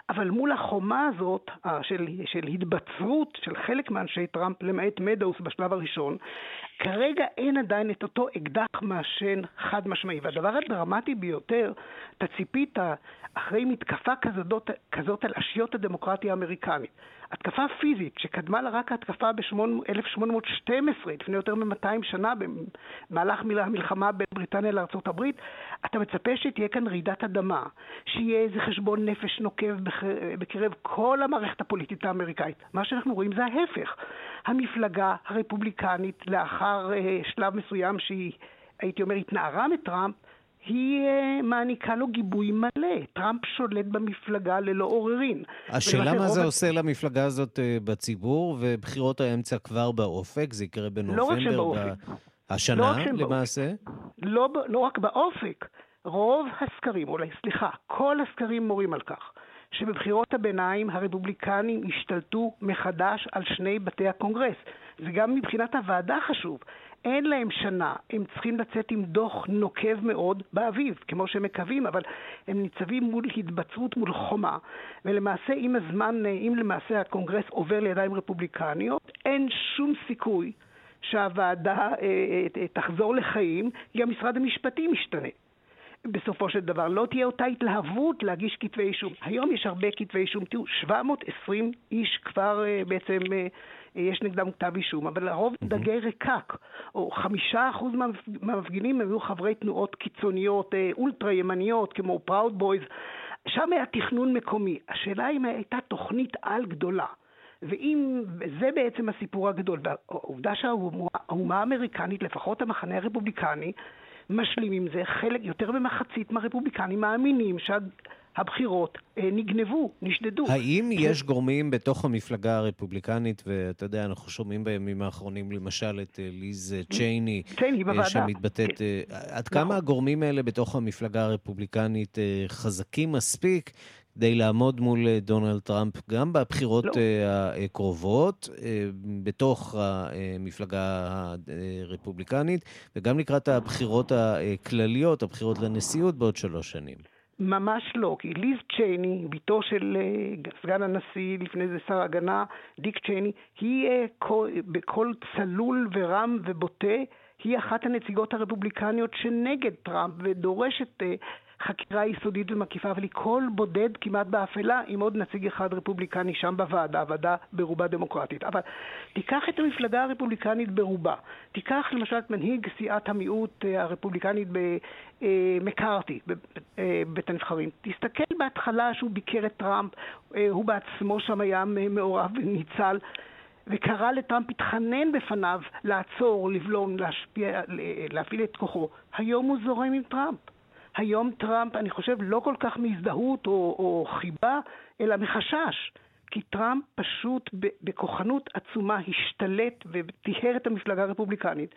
אבל מול החומה הזאת של, של התבצרות של חלק מאנשי טראמפ, למעט מדאוס בשלב הראשון, כרגע אין עדיין את אותו אקדח מעשן חד משמעי, והדבר הדרמטי ביותר, תציפית אחרי מתקפה כזאת, כזאת על אשיות הדמוקרטיה האמריקנית. התקפה פיזית שקדמה לה רק התקפה ב-אלף שמונה מאות שתים עשרה, לפני יותר מ-מאתיים שנה, במהלך המלחמה בין בריטניה לארצות הברית, אתה מצפה שתהיה כאן רעידת אדמה, שיהיה איזה חשבון נפש נוקב בקרב כל המערכת הפוליטית האמריקאית. מה שאנחנו רואים זה ההפך. המפלגה הרפובליקנית, לאחר שלב מסוים שהיא, הייתי אומר, התנערה מטראמפ, היא מעניקה לו גיבוי מלא. טראמפ שולט במפלגה ללא עוררין. השאלה מה זה עושה למפלגה הזאת בציבור, ובחירות האמצע כבר באופק, זה יקרה בנובמבר השנה למעשה? לא רק באופק, רוב הסקרים, אולי סליחה, כל הסקרים מורים על כך, שבבחירות הביניים הרפובליקנים השתלטו מחדש על שני בתי הקונגרס. זה גם מבחינת הוועדה חשוב. אין להם שנה, הם צריכים לצאת עם דוח נוקב מאוד באביב, כמו שהם מקווים, אבל הם ניצבים מול התבצרות, מול חומה, ולמעשה אם הזמן, אם למעשה הקונגרס עובר לידיים רפובליקניות, אין שום סיכוי שהוועדה אה, תחזור לחיים, כי המשרד המשפטי משתנה. בסופו של דבר לא תהיה אותה התלהבות להגיש כתבי אישום. היום יש הרבה כתבי אישום, תראו, שבע מאות ועשרים איש כבר אה, בעצם... אה, יש נגדם כתב אישום, אבל הרוב דגי רקק, או חמישה אחוז מהמפגינים היו חברי תנועות קיצוניות, אולטרה ימניות, כמו פראוד בויז, שם היה תכנון מקומי. השאלה אם הייתה תוכנית על גדולה, ואם זה בעצם הסיפור הגדול, והעובדה שהאומה האמריקנית, לפחות המחנה הרפובליקני, משלים עם זה, חלק יותר במחצית מהרפובליקנים מאמינים שה... הבחירות נגנבו, נשדדו. האם יש גורמים בתוך המפלגה הרפובליקנית, ואתה יודע, אנחנו שומעים בימים האחרונים, למשל את ליז צ'ייני, שמתבטאת, עד כמה הגורמים האלה בתוך המפלגה הרפובליקנית חזקים מספיק, כדי לעמוד מול דונלד טראמפ גם בבחירות לא. הקרובות, בתוך המפלגה הרפובליקנית, וגם לקראת הבחירות הכלליות, הבחירות לנשיאות בעוד שלוש שנים. ממש לא, כי ליז צ'ייני, ביתו של סגן הנשיא, לפני זה שר הגנה, דיק צ'ייני, היא בכל צלול ורם ובוטה, היא אחת הנציגות הרפובליקניות שנגד טראמפ ודורשת חקירה יסודית ומקיפה, אבל היא כל בודד כמעט באפלה עם עוד נציג אחד רפובליקני שם בוועדה, הוועדה ברובה דמוקרטית. אבל תיקח את המפלגה הרפובליקנית ברובה, תיקח למשל את מנהיג סיעת המיעוט הרפובליקנית במקארתי, בבית הנבחרים. תסתכל בהתחלה שהוא ביקר את טראמפ, הוא בעצמו שם היה מעורב וניצל, וקרא לטראמפ, התחנן בפניו לעצור, לבלום, להשפיע, להפעיל את כוחו. היום הוא זורם עם טראמפ. היום טראמפ, אני חושב, לא כל כך מהזדהות או, או חיבה, אלא מחשש. כי טראמפ פשוט בכוחנות עצומה השתלט ותיהר את המפלגה הרפובליקנית.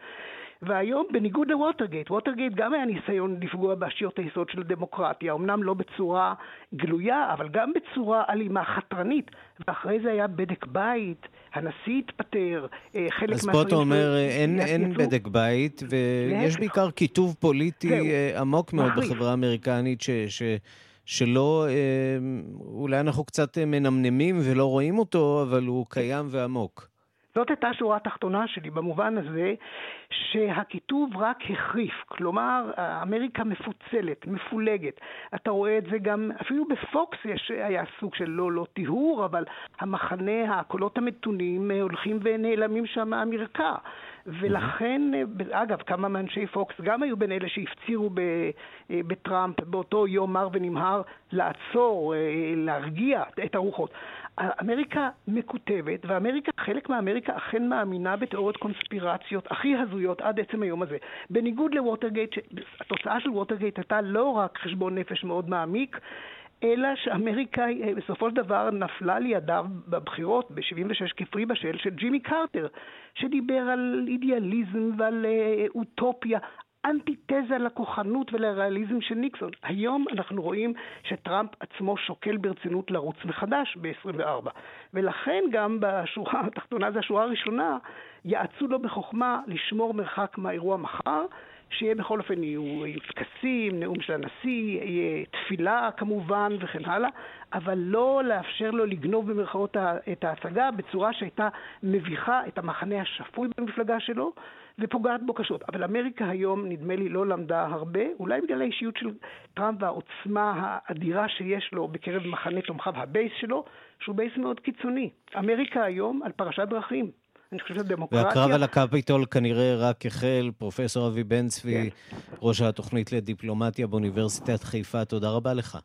והיום, בניגוד לווטרגייט, ווטרגייט גם היה ניסיון לפגוע באשיות היסוד של הדמוקרטיה, אמנם לא בצורה גלויה, אבל גם בצורה אלימה, חתרנית. ואחרי זה היה בדק בית, הנשיא התפטר, חלק מהשרים... אז פה אתה אומר, אין, אין בדק בית, ויש בעיקר כיתוב פוליטי זהו. עמוק מאוד מחריף. בחברה האמריקנית ש... ש... שלא, אולי אנחנו קצת מנמנמים ולא רואים אותו, אבל הוא קיים ועמוק. זאת הייתה השורה התחתונה שלי, במובן הזה שהכיתוב רק החריף, כלומר, אמריקה מפוצלת, מפולגת. אתה רואה את זה גם, אפילו בפוקס יש, היה סוג של לא, לא טיהור, אבל המחנה, הקולות המתונים הולכים ונעלמים שם מהמרקע. ולכן, אגב, כמה מאנשי פוקס גם היו בין אלה שהפצירו בטראמפ באותו יום מר ונמהר לעצור, להרגיע את הרוחות. אמריקה מקוטבת, ואמריקה, חלק מאמריקה אכן מאמינה בתיאוריות קונספירציות הכי הזויות עד עצם היום הזה. בניגוד לווטרגייט, התוצאה של ווטרגייט הייתה לא רק חשבון נפש מאוד מעמיק, אלא שאמריקה בסופו של דבר נפלה לידיו בבחירות ב-שבעים ושש כפרי בשל של ג'ימי קרטר, שדיבר על אידיאליזם ועל אוטופיה, אנטיתזה לכוחנות ולריאליזם של ניקסון. היום אנחנו רואים שטראמפ עצמו שוקל ברצינות לרוץ מחדש ב-עשרים וארבע. ולכן גם בשורה התחתונה, זו השורה הראשונה, יעצו לו בחוכמה לשמור מרחק מהאירוע מחר, שיהיה בכל אופן יהיו טקסים, נאום של הנשיא, יהיה תפילה כמובן וכן הלאה, אבל לא לאפשר לו לגנוב במרכאות את ההצגה בצורה שהייתה מביכה את המחנה השפוי במפלגה שלו, ופוגעת בו קשות. אבל אמריקה היום, נדמה לי, לא למדה הרבה, אולי בגלל האישיות של טראמפ והעוצמה האדירה שיש לו בקרב מחנה תומכיו, הבייס שלו, שהוא בייס מאוד קיצוני. אמריקה היום על פרשת דרכים. אני חושב שהדמוקרטיה... והקרב על הקפיטול כנראה רק החל. פרופסור אבי בן-צבי, כן. ראש התוכנית לדיפלומטיה באוניברסיטת חיפה, תודה רבה לך.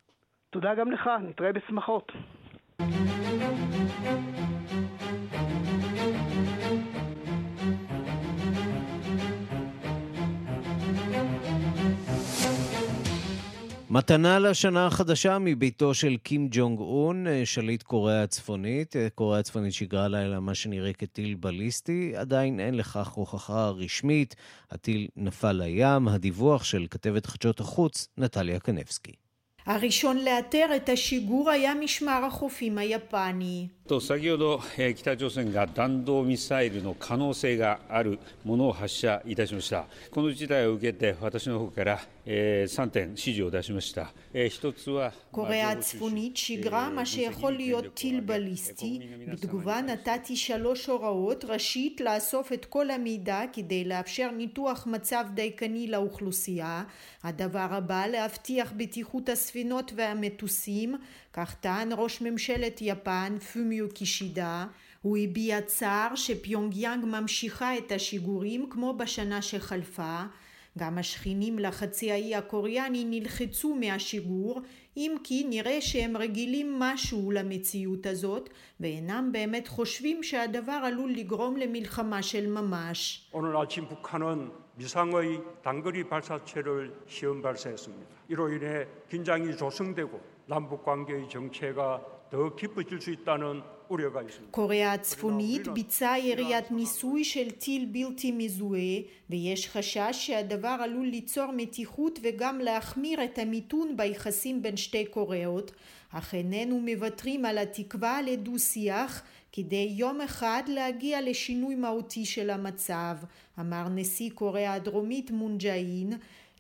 תודה גם לך, נתראה בשמחות. מתנה לשנה החדשה מביתו של קים ג'ונג און, שליט קוריאה הצפונית. קוריאה הצפונית שיגרה לילה מה שנראה כטיל בליסטי. עדיין אין לכך הוכחה רשמית. הטיל נפל לים. הדיווח של כתבת חדשות החוץ, נטליה קנבסקי. הראשון לאתר את השיגור היה משמר החופים היפני. 先ほど北朝鮮が弾道ミサイルの可能性があるものを発射いたしました。この事態を受けて私の方からさんてん指示を出しました。一つはコレア הצפונית שיגרה מה שיכול להיות טיל בליסטי. בתגובה נתתי שלוש הוראות. ראשית, לאסוף את כל המידע כדי לאפשר ניתוח מצב דייקני לאוכלוסייה. הדבר הבא, להבטיח בטיחות הספינות והמטוסים, כך טען ראש ממשלת יפן פומיו קישידה. הוא הביע צער שפיונגיאנג ממשיכה את השיגורים כמו בשנה שחלפה. גם השכנים לחצי האי הקוריאני נלחצו מהשיגור, אם כי נראה שהם רגילים משהו למציאות הזאת, ואינם באמת חושבים שהדבר עלול לגרום למלחמה של ממש. 오늘 아침 북한은 미상의 단거리 발사체를 시험 발사했습니다. 이로 인해 긴장이 조성되고 남북 관계의 정체가 קוריאה הצפונית ביצעה יריית ניסוי של טיל בלתי מזוהה, ויש חשש שהדבר עלול ליצור מתיחות וגם להחמיר את המיתון ביחסים בין שתי קוריאות, אך איננו מוותרים על התקווה לדו-שיח כדי יום אחד להגיע לשינוי מהותי של המצב, אמר נשיא קוריאה הדרומית מון ג'אין.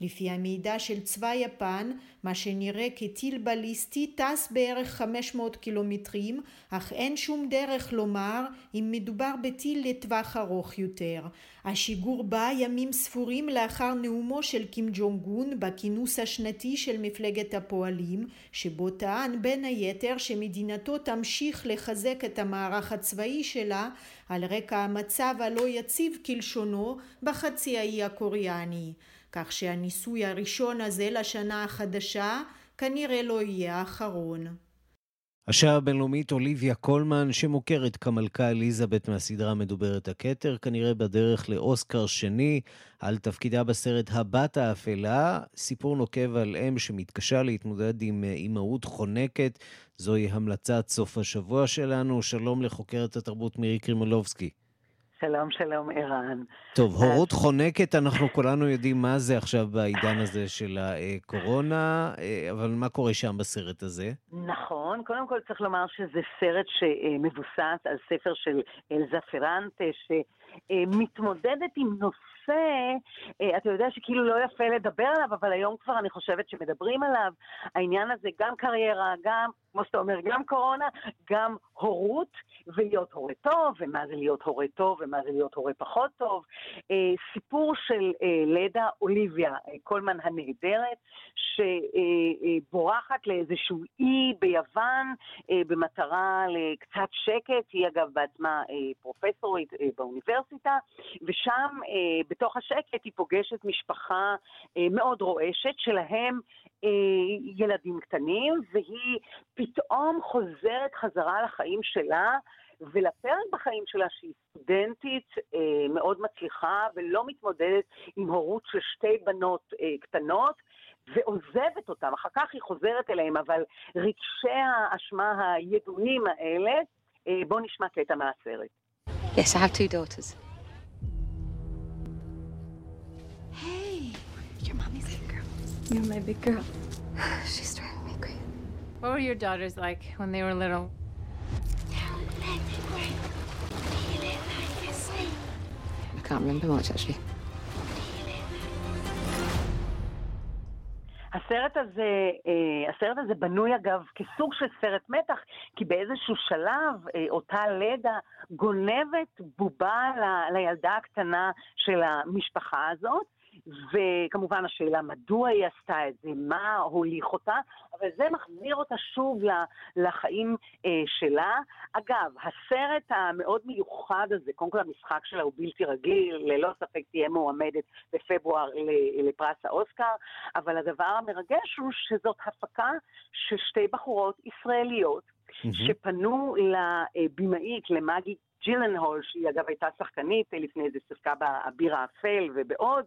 לפי המידע של צבא יפן, מה שנראה כטיל בליסטי טס בערך חמש מאות קילומטרים, אך אין שום דרך לומר אם מדובר בטיל לטווח ארוך יותר. השיגור בא ימים ספורים לאחר נאומו של קים ג'ונגון בכינוס השנתי של מפלגת הפועלים, שבו טען בין היתר שמדינתו תמשיך לחזק את המערך הצבאי שלה על רקע המצב הלא יציב כלשונו בחצי האי הקוריאני. כך שהניסוי הראשון הזה לשנה החדשה כנראה לא יהיה האחרון. השעה הבינלאומית אוליביה קולמן, שמוכרת כמלכה אליזבת מהסדרה מדוברת הכתר, כנראה בדרך לאוסקר שני על תפקידה בסרט הבת האפלה, סיפור נוקב על אם שמתקשה להתמודד עם אימהות חונקת. זוהי המלצת סוף השבוע שלנו. שלום לחוקרת התרבות מירי קרימולובסקי. שלום, שלום, ערן. טוב, הורות חונקת, אנחנו כולנו יודעים מה זה עכשיו בעידן הזה של הקורונה, אבל מה קורה שם בסרט הזה? נכון, קודם כל צריך לומר שזה סרט שמבוסס על ספר של אלזה פרנטה, שמתמודדת עם נושא, אתה יודע שכאילו לא יפה לדבר עליו, אבל היום כבר אני חושבת שמדברים עליו, העניין הזה גם קריירה, גם, כמו שאתה אומר, גם קורונה, גם הורות, ולהיות הורה טוב, ומה זה להיות הורה טוב, ומה זה להיות הורה פחות טוב. סיפור של לידה אוליביה קולמן הנהדרת, שבורחת לאיזשהו אי ביוון, במטרה לקצת שקט, היא אגב בעצמה פרופסורית באוניברסיטה, ושם בתוך השקט היא פוגשת משפחה מאוד רועשת, שלהם ילדים קטנים, והיא פתאום חוזרת חזרה לחיים שלה, ולפרק בחיים שלה שהיא סטודנטית מאוד מצליחה ולא מתמודדת עם הורות של שתי בנות קטנות, ועוזבת אותם, אחר כך היא חוזרת אליהם, אבל רגשי האשמה הידועים האלה, בוא נשמע קטע מהסרט. Yes, I have two daughters. Hey, your mommy's big girl. You're my big girl. She's driving me crazy. What were your daughters like when they were little? I can't remember much actually. הסרט הזה, הסרט הזה בנוי אגב כסוג של סרט מתח, כי באיזשהו שלב אותה לידה גונבת בובה ל, לילדה הקטנה של המשפחה הזאת, וכמובן השאלה מדוע היא עשתה את זה, מה הוליך אותה, אבל זה מחזיר אותה שוב לחיים שלה. אגב, הסרט המאוד מיוחד הזה, קודם כל המשחק שלה הוא בלתי רגיל, ללא ספק תהיה מועמדת בפברואר לפרס האוסקר, אבל הדבר המרגש הוא שזאת הפקה של שתי בחורות ישראליות, שפנו לבימאית, למאגי ג'ילנהול, שהיא אגב הייתה שחקנית, לפני זה שחקה באביר האפל ובעוד,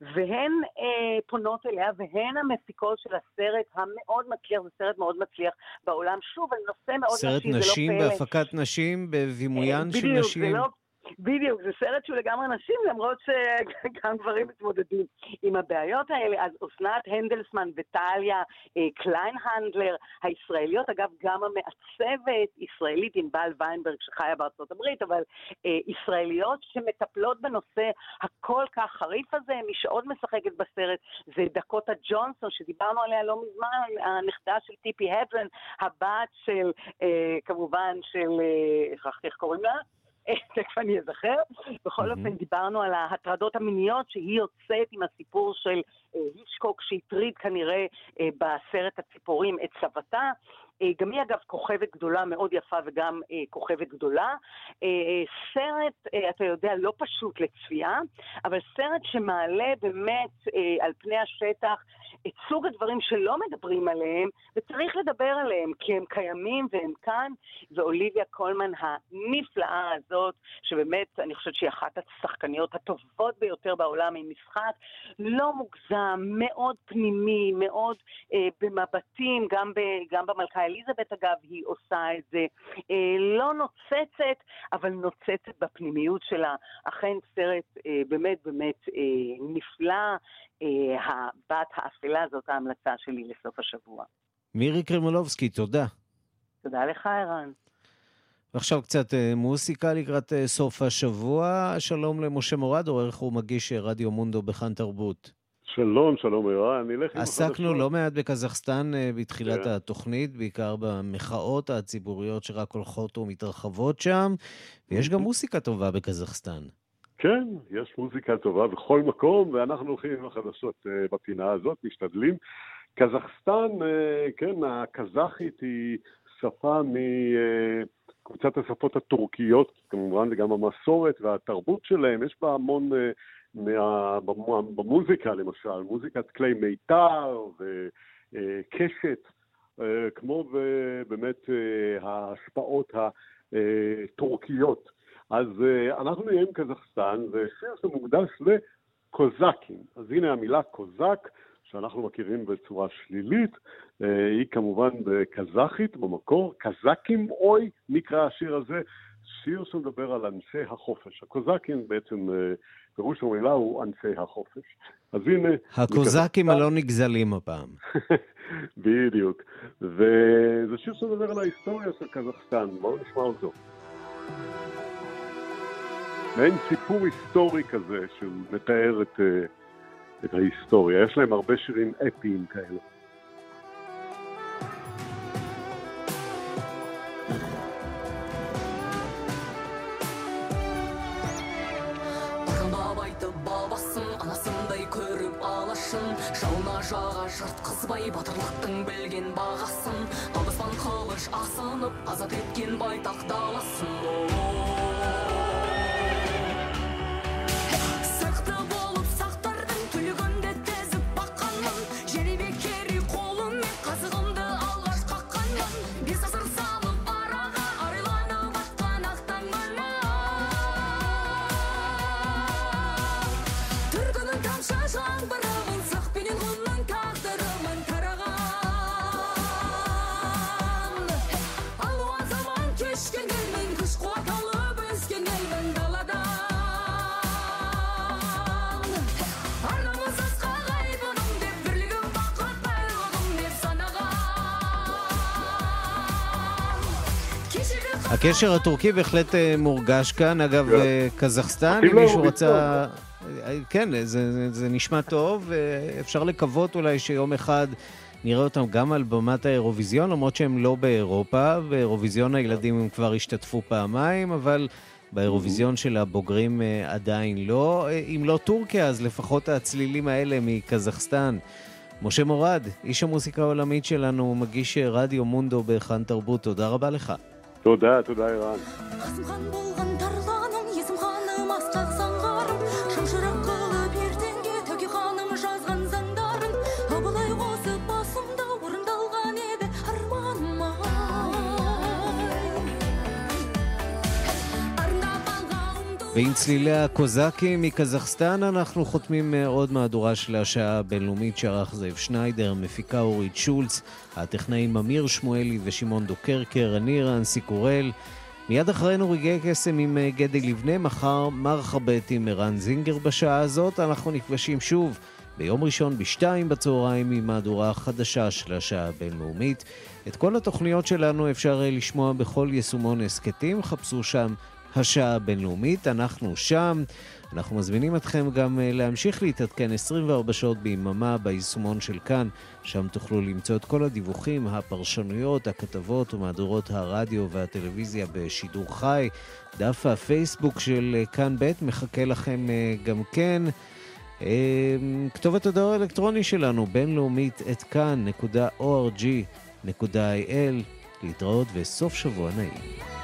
והן אה, פונות אליה, והן המפיקות של הסרט המאוד מצליח, זה סרט מאוד מצליח בעולם, שוב, על נושא מאוד נשי, סרט נשים, נשים לא בהפקת נשים, בבימוין אה, של בדיוק, נשים. בדיוק, זה לא... בדיוק, זה סרט שהוא לגמרי נשים, למרות שגם גברים מתמודדים עם הבעיות האלה. אז אסנת הנדלסמן וטליה קליין-הנדלר הישראליות, אגב גם המעצבת ישראלית ענבל ויינברג שחיה בארצות הברית, אבל ישראליות שמטפלות בנושא הכל כך חריף הזה. מי שעוד משחקת בסרט זה דקוטה ג'ונסון, שדיברנו עליה לא מזמן, הנכדה של טיפי הדלן, הבת של, כמובן של, איך קוראים לה? תכף אני אזכר. בכל אופן דיברנו על ההטרדות המיניות שהיא יוצאת עם הסיפור של היצ'קוק שהטריד כנראה בסרט הציפורים את סבתה. גם היא אגב כוכבת גדולה מאוד יפה וגם כוכבת גדולה. סרט, אתה יודע, לא פשוט לצפייה, אבל סרט שמעלה באמת על פני השטח את סוג הדברים שלא מדברים עליהם, וצריך לדבר עליהם, כי הם קיימים והם כאן, ואוליביה קולמן הנפלאה הזאת, שבאמת אני חושבת שהיא אחת השחקניות הטובות ביותר בעולם, עם משחק לא מוגזם, מאוד פנימי, מאוד אה, במבטים, גם, ב, גם במלכה אליזבת אגב, היא עושה את זה, אה, לא נוצצת, אבל נוצצת בפנימיות שלה, אכן סרט אה, באמת באמת אה, נפלא, הבת האפלה, זאת ההמלצה שלי לסוף השבוע. מירי קרמולובסקי, תודה. תודה לך, ערן. עכשיו קצת מוסיקה לקראת סוף השבוע. שלום למשה מורד, עורך ומגיש רדיו מונדו בכאן תרבות. שלום, שלום ערן. עסקנו לא מעט בקזחסטן בתחילת התוכנית, בעיקר במחאות הציבוריות שרק הולכות ומתרחבות שם, ויש גם מוסיקה טובה בקזחסטן. כן, יש מוזיקה טובה בכל מקום, ואנחנו הולכים עם החדשות uh, בפינה הזאת, משתדלים. קזחסטן, uh, כן, הקזחית היא שפה מקבוצת השפות הטורקיות, כמובן, וגם המסורת והתרבות שלהם, יש בה המון, uh, מה, במוזיקה למשל, מוזיקת כלי מיתר וקשת, uh, uh, כמו uh, באמת uh, ההשפעות הטורקיות. אז uh, אנחנו נהיה עם קזחסטן, ושיר שמוקדש לקוזקים. אז הנה המילה קוזק, שאנחנו מכירים בצורה שלילית, uh, היא כמובן בקזחית, במקור, קזקים אוי, נקרא השיר הזה, שיר שמדבר על אנשי החופש. הקוזקים בעצם, uh, פירוש המילה הוא אנשי החופש. אז הנה... הקוזקים הלא נגזלים הפעם. בדיוק. וזה שיר שמדבר על ההיסטוריה של קזחסטן, בואו נשמע אותו. אין סיפור היסטורי כזה שהוא מתאר את, את ההיסטוריה. יש להם הרבה שירים אפיים כאלה. Жаға жырт қызбай батырлықтың білген бағасын Табыспан қылыш асынып азат еткен байтақ даласын הקשר הטורקי בהחלט מורגש כאן, אגב, קזחסטן, אם מישהו רצה... כן, זה, זה נשמע טוב, אפשר לקוות אולי שיום אחד נראה אותם גם על במת האירוויזיון, למרות שהם לא באירופה, באירוויזיון הילדים הם כבר השתתפו פעמיים, אבל באירוויזיון של הבוגרים עדיין לא. אם לא טורקיה, אז לפחות הצלילים האלה מקזחסטן. משה מורד, איש המוסיקה העולמית שלנו, מגיש רדיו מונדו בכאן תרבות, תודה רבה לך. תודה, תודה אירן. חסמחן בולגן תרלאным, есім ханым асқақ саңғарым, шамшырақ қылып ертеңге төке ханым жазған заңдарын, абылай қосып басымда орындалған еді арманым ай. ועם צלילי הקוזקים מקזחסטן אנחנו חותמים עוד מהדורה של השעה הבינלאומית שערך זאב שניידר, מפיקה אורית שולץ, הטכנאים אמיר שמואלי ושמעון דוקרקר, אני אירן סיקורל. מיד אחרינו רגעי קסם עם גדי לבנה, מחר מרחבת עם ערן זינגר בשעה הזאת. אנחנו נפגשים שוב ביום ראשון בשתיים בצהריים עם מהדורה החדשה של השעה הבינלאומית. את כל התוכניות שלנו אפשר לשמוע בכל יישומון הסקטים, חפשו שם השעה הבינלאומית, אנחנו שם. אנחנו מזמינים אתכם גם להמשיך להתעדכן עשרים וארבע שעות ביממה ביישומון של כאן, שם תוכלו למצוא את כל הדיווחים, הפרשנויות, הכתבות ומהדורות הרדיו והטלוויזיה בשידור חי. דף הפייסבוק של כאן ב' מחכה לכם גם כן. כתובת הדואר האלקטרוני שלנו, בינלאומית את כאן נקודה או אר ג'י נקודה איי אל. להתראות וסוף שבוע נעים.